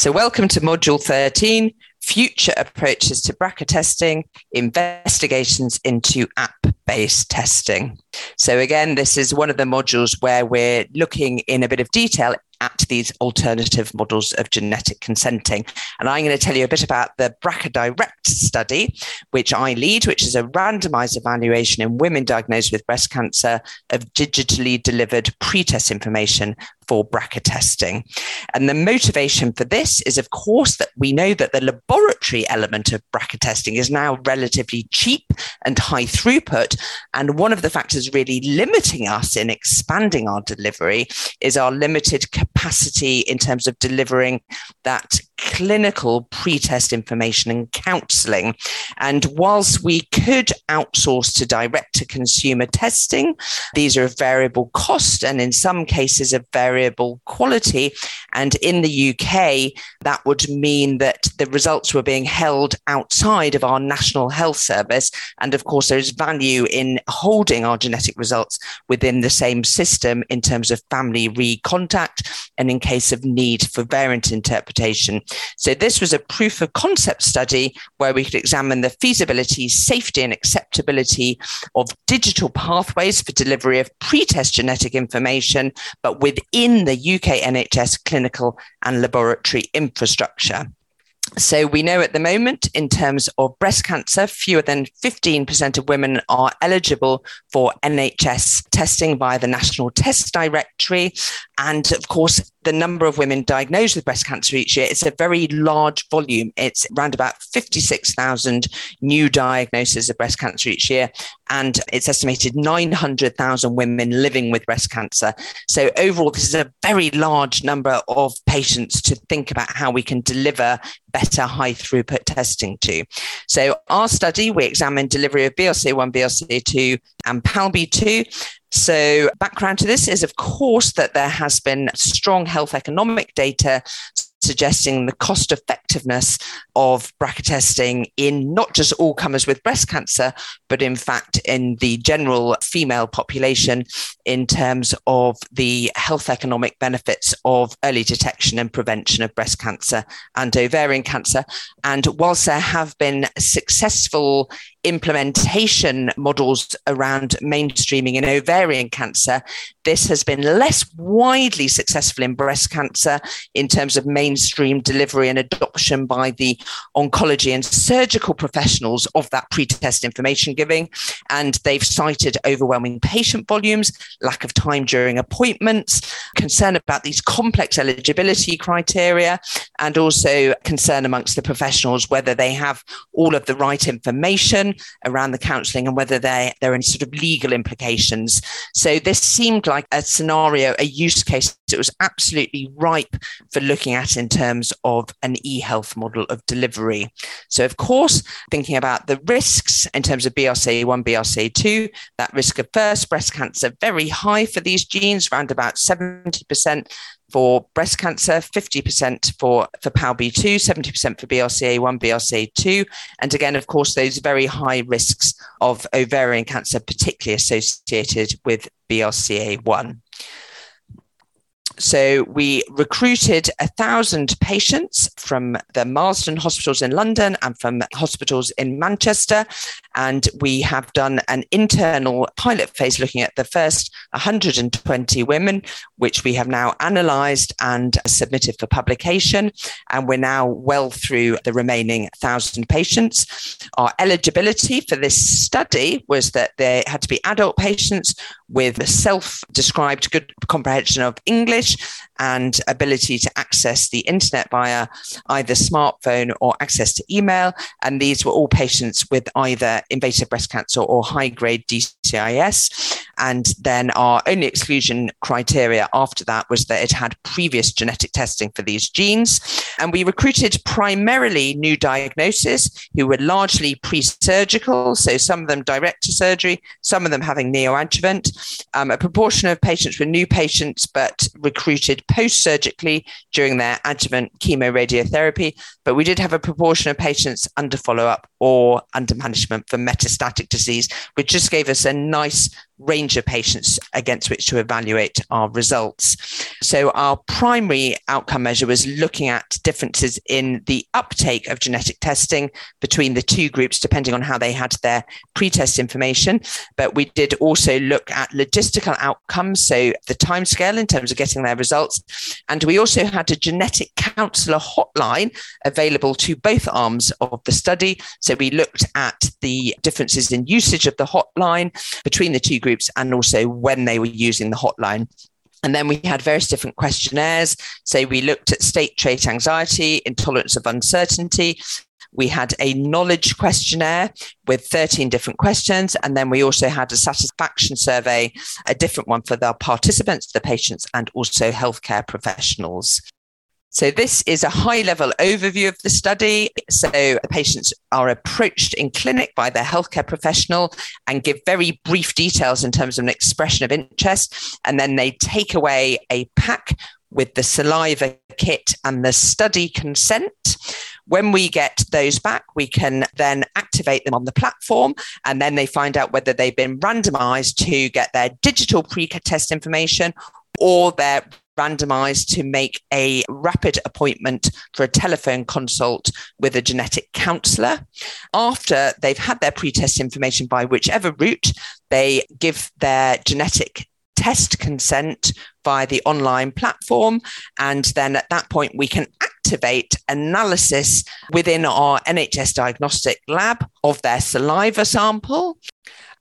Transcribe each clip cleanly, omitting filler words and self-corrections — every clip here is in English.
So welcome to Module 13, Future Approaches to BRCA Testing, Investigations into App-Based Testing. So again, this is one of the modules where we're looking in a bit of detail at these alternative models of genetic consenting. And I'm going to tell you a bit about the BRCA Direct study, which I lead, which is a randomized evaluation in women diagnosed with breast cancer of digitally delivered pretest information for BRCA testing. And the motivation for this is, of course, that we know that the laboratory element of BRCA testing is now relatively cheap and high throughput. And one of the factors really limiting us in expanding our delivery is our limited capacity in terms of delivering that clinical pretest information and counselling. And whilst we could outsource to direct-to-consumer testing, these are of variable cost and in some cases of variable quality. And in the UK, that would mean that the results were being held outside of our National Health Service. And of course, there is value in holding our genetic results within the same system in terms of family recontact and in case of need for variant interpretation. So this was a proof of concept study where we could examine the feasibility, safety and acceptability of digital pathways for delivery of pretest genetic information, but within the UK NHS clinical and laboratory infrastructure. So we know at the moment, in terms of breast cancer, fewer than 15% of women are eligible for NHS testing via the National Test Directory. And of course, the number of women diagnosed with breast cancer each year, it's a very large volume. It's around about 56,000 new diagnoses of breast cancer each year. And it's estimated 900,000 women living with breast cancer. So overall, this is a very large number of patients to think about how we can deliver better high throughput testing to. So our study, we examined delivery of BRCA1, BRCA2 and PALB2. So background to this is, of course, that there has been strong health economic data suggesting the cost effectiveness of BRCA testing in not just all comers with breast cancer, but in fact in the general female population in terms of the health economic benefits of early detection and prevention of breast cancer and ovarian cancer. And whilst there have been successful implementation models around mainstreaming in ovarian cancer, this has been less widely successful in breast cancer in terms of mainstream delivery and adoption by the oncology and surgical professionals of that pretest information giving. And they've cited overwhelming patient volumes, lack of time during appointments, concern about these complex eligibility criteria, and also concern amongst the professionals whether they have all of the right information around the counselling and whether there are any sort of legal implications. So this seemed like a scenario, a use case that was absolutely ripe for looking at in terms of an e-health model of delivery. So of course, thinking about the risks in terms of BRCA1, BRCA2, that risk of first breast cancer, very high for these genes, around about 70%. For breast cancer, 50% for PALB2, 70% for BRCA1, BRCA2. And again, of course, those very high risks of ovarian cancer, particularly associated with BRCA1. So we recruited 1,000 patients from the Marsden Hospitals in London and from hospitals in Manchester. And we have done an internal pilot phase looking at the first 120 women, which we have now analysed and submitted for publication. And we're now well through the remaining 1,000 patients. Our eligibility for this study was that they had to be adult patients with a self-described good comprehension of English and ability to access the internet via either smartphone or access to email. And these were all patients with either invasive breast cancer or high-grade DCIS. And then our only exclusion criteria after that was that it had previous genetic testing for these genes. And we recruited primarily new diagnoses who were largely pre-surgical, so some of them direct to surgery, some of them having neoadjuvant. A proportion of patients were new patients, but recruited post-surgically during their adjuvant chemoradiotherapy, but we did have a proportion of patients under follow-up or under management for metastatic disease, which just gave us a nice range of patients against which to evaluate our results. So our primary outcome measure was looking at differences in the uptake of genetic testing between the two groups, depending on how they had their pretest information. But we did also look at logistical outcomes, so the timescale in terms of getting their results. And we also had a genetic counsellor hotline available to both arms of the study. So we looked at the differences in usage of the hotline between the two groups and also when they were using the hotline. And then we had various different questionnaires. So we looked at state trait anxiety, intolerance of uncertainty. We had a knowledge questionnaire with 13 different questions. And then we also had a satisfaction survey, a different one for the participants, the patients, and also healthcare professionals. So this is a high-level overview of the study. So patients are approached in clinic by their healthcare professional and give very brief details in terms of an expression of interest. And then they take away a pack with the saliva kit and the study consent. When we get those back, we can then activate them on the platform, and then they find out whether they've been randomized to get their digital pre-test information, or they're randomized to make a rapid appointment for a telephone consult with a genetic counsellor. After they've had their pre-test information by whichever route, they give their genetic test consent via the online platform. And then at that point, we can activate analysis within our NHS diagnostic lab of their saliva sample.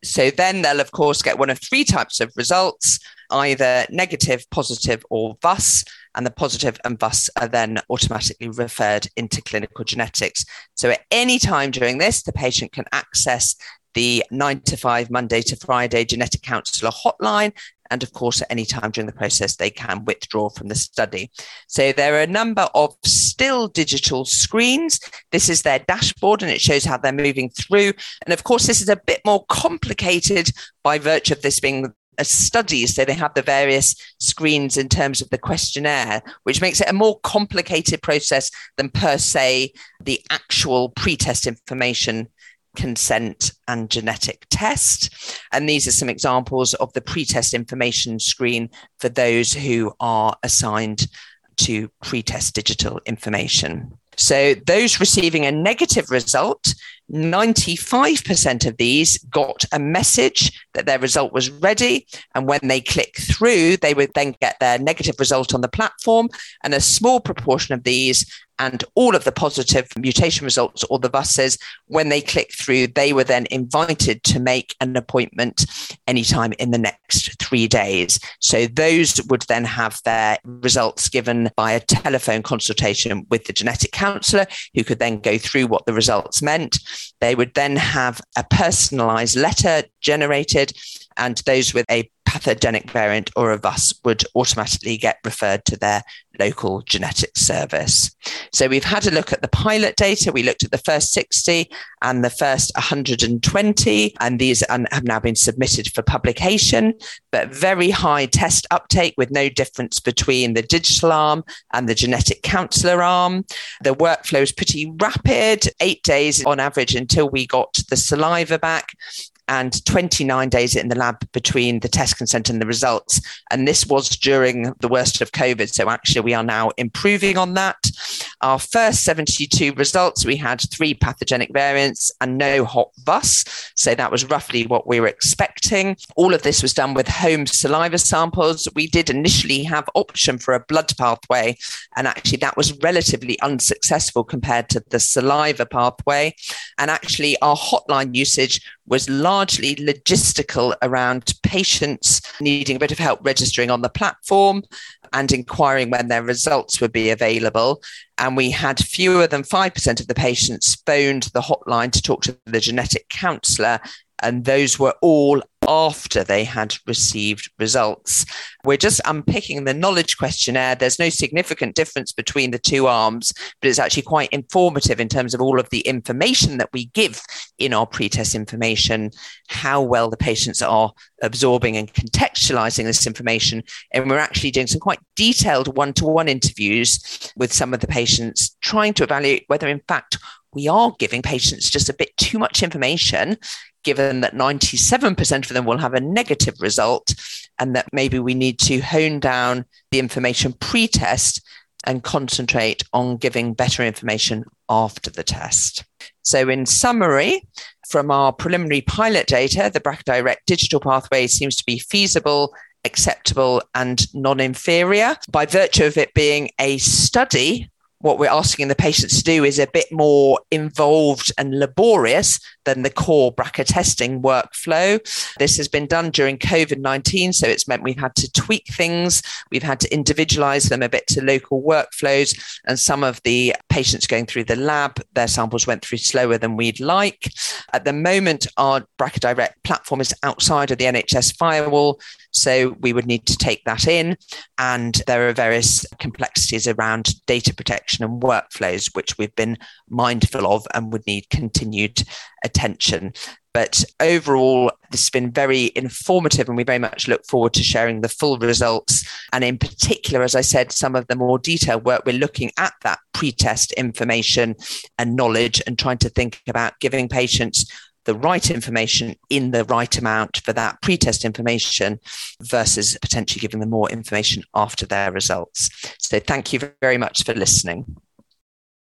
So then they'll, of course, get one of three types of results, either negative, positive, or VUS. And the positive and VUS are then automatically referred into clinical genetics. So at any time during this, the patient can access the 9 to 5, Monday to Friday genetic counsellor hotline. And of course, at any time during the process, they can withdraw from the study. So there are a number of still digital screens. This is their dashboard, and it shows how they're moving through. And of course, this is a bit more complicated by virtue of this being a study. So they have the various screens in terms of the questionnaire, which makes it a more complicated process than per se the actual pretest information, consent, and genetic test. And these are some examples of the pretest information screen for those who are assigned to pretest digital information. So those receiving a negative result, 95% of these got a message that their result was ready. And when they click through, they would then get their negative result on the platform. And a small proportion of these and all of the positive mutation results or the VUSs, when they click through, they were then invited to make an appointment anytime in the next 3 days. So those would then have their results given by a telephone consultation with the genetic counsellor, who could then go through what the results meant. They would then have a personalised letter generated, and those with a pathogenic variant or a VUS would automatically get referred to their local genetic service. So we've had a look at the pilot data. We looked at the first 60 and the first 120, and these have now been submitted for publication, but very high test uptake with no difference between the digital arm and the genetic counsellor arm. The workflow is pretty rapid, 8 days on average until we got the saliva back, and 29 days in the lab between the test consent and the results. And this was during the worst of COVID. So actually, we are now improving on that. Our first 72 results, we had 3 pathogenic variants and no hot VUS. So that was roughly what we were expecting. All of this was done with home saliva samples. We did initially have option for a blood pathway, and actually that was relatively unsuccessful compared to the saliva pathway. And actually our hotline usage was largely logistical around patients needing a bit of help registering on the platform and inquiring when their results would be available. And we had fewer than 5% of the patients phoned the hotline to talk to the genetic counsellor, and those were all after they had received results. We're just unpicking the knowledge questionnaire. There's no significant difference between the two arms, but it's actually quite informative in terms of all of the information that we give in our pretest information, how well the patients are absorbing and contextualizing this information. And we're actually doing some quite detailed one-to-one interviews with some of the patients, trying to evaluate whether in fact we are giving patients just a bit too much information, given that 97% of them will have a negative result, and that maybe we need to hone down the information pre-test and concentrate on giving better information after the test. So in summary, from our preliminary pilot data, the BRCA Direct digital pathway seems to be feasible, acceptable and non-inferior. By virtue of it being a study, what we're asking the patients to do is a bit more involved and laborious than the core BRCA testing workflow. This has been done during COVID-19, so it's meant we've had to tweak things. We've had to individualize them a bit to local workflows. And some of the patients going through the lab, their samples went through slower than we'd like. At the moment, our BRCA Direct platform is outside of the NHS firewall, so we would need to take that in. And there are various complexities around data protection and workflows, which we've been mindful of and would need continued attention. But overall, this has been very informative and we very much look forward to sharing the full results. And in particular, as I said, some of the more detailed work, we're looking at that pre-test information and knowledge and trying to think about giving patients the right information in the right amount for that pre-test information versus potentially giving them more information after their results. So thank you very much for listening.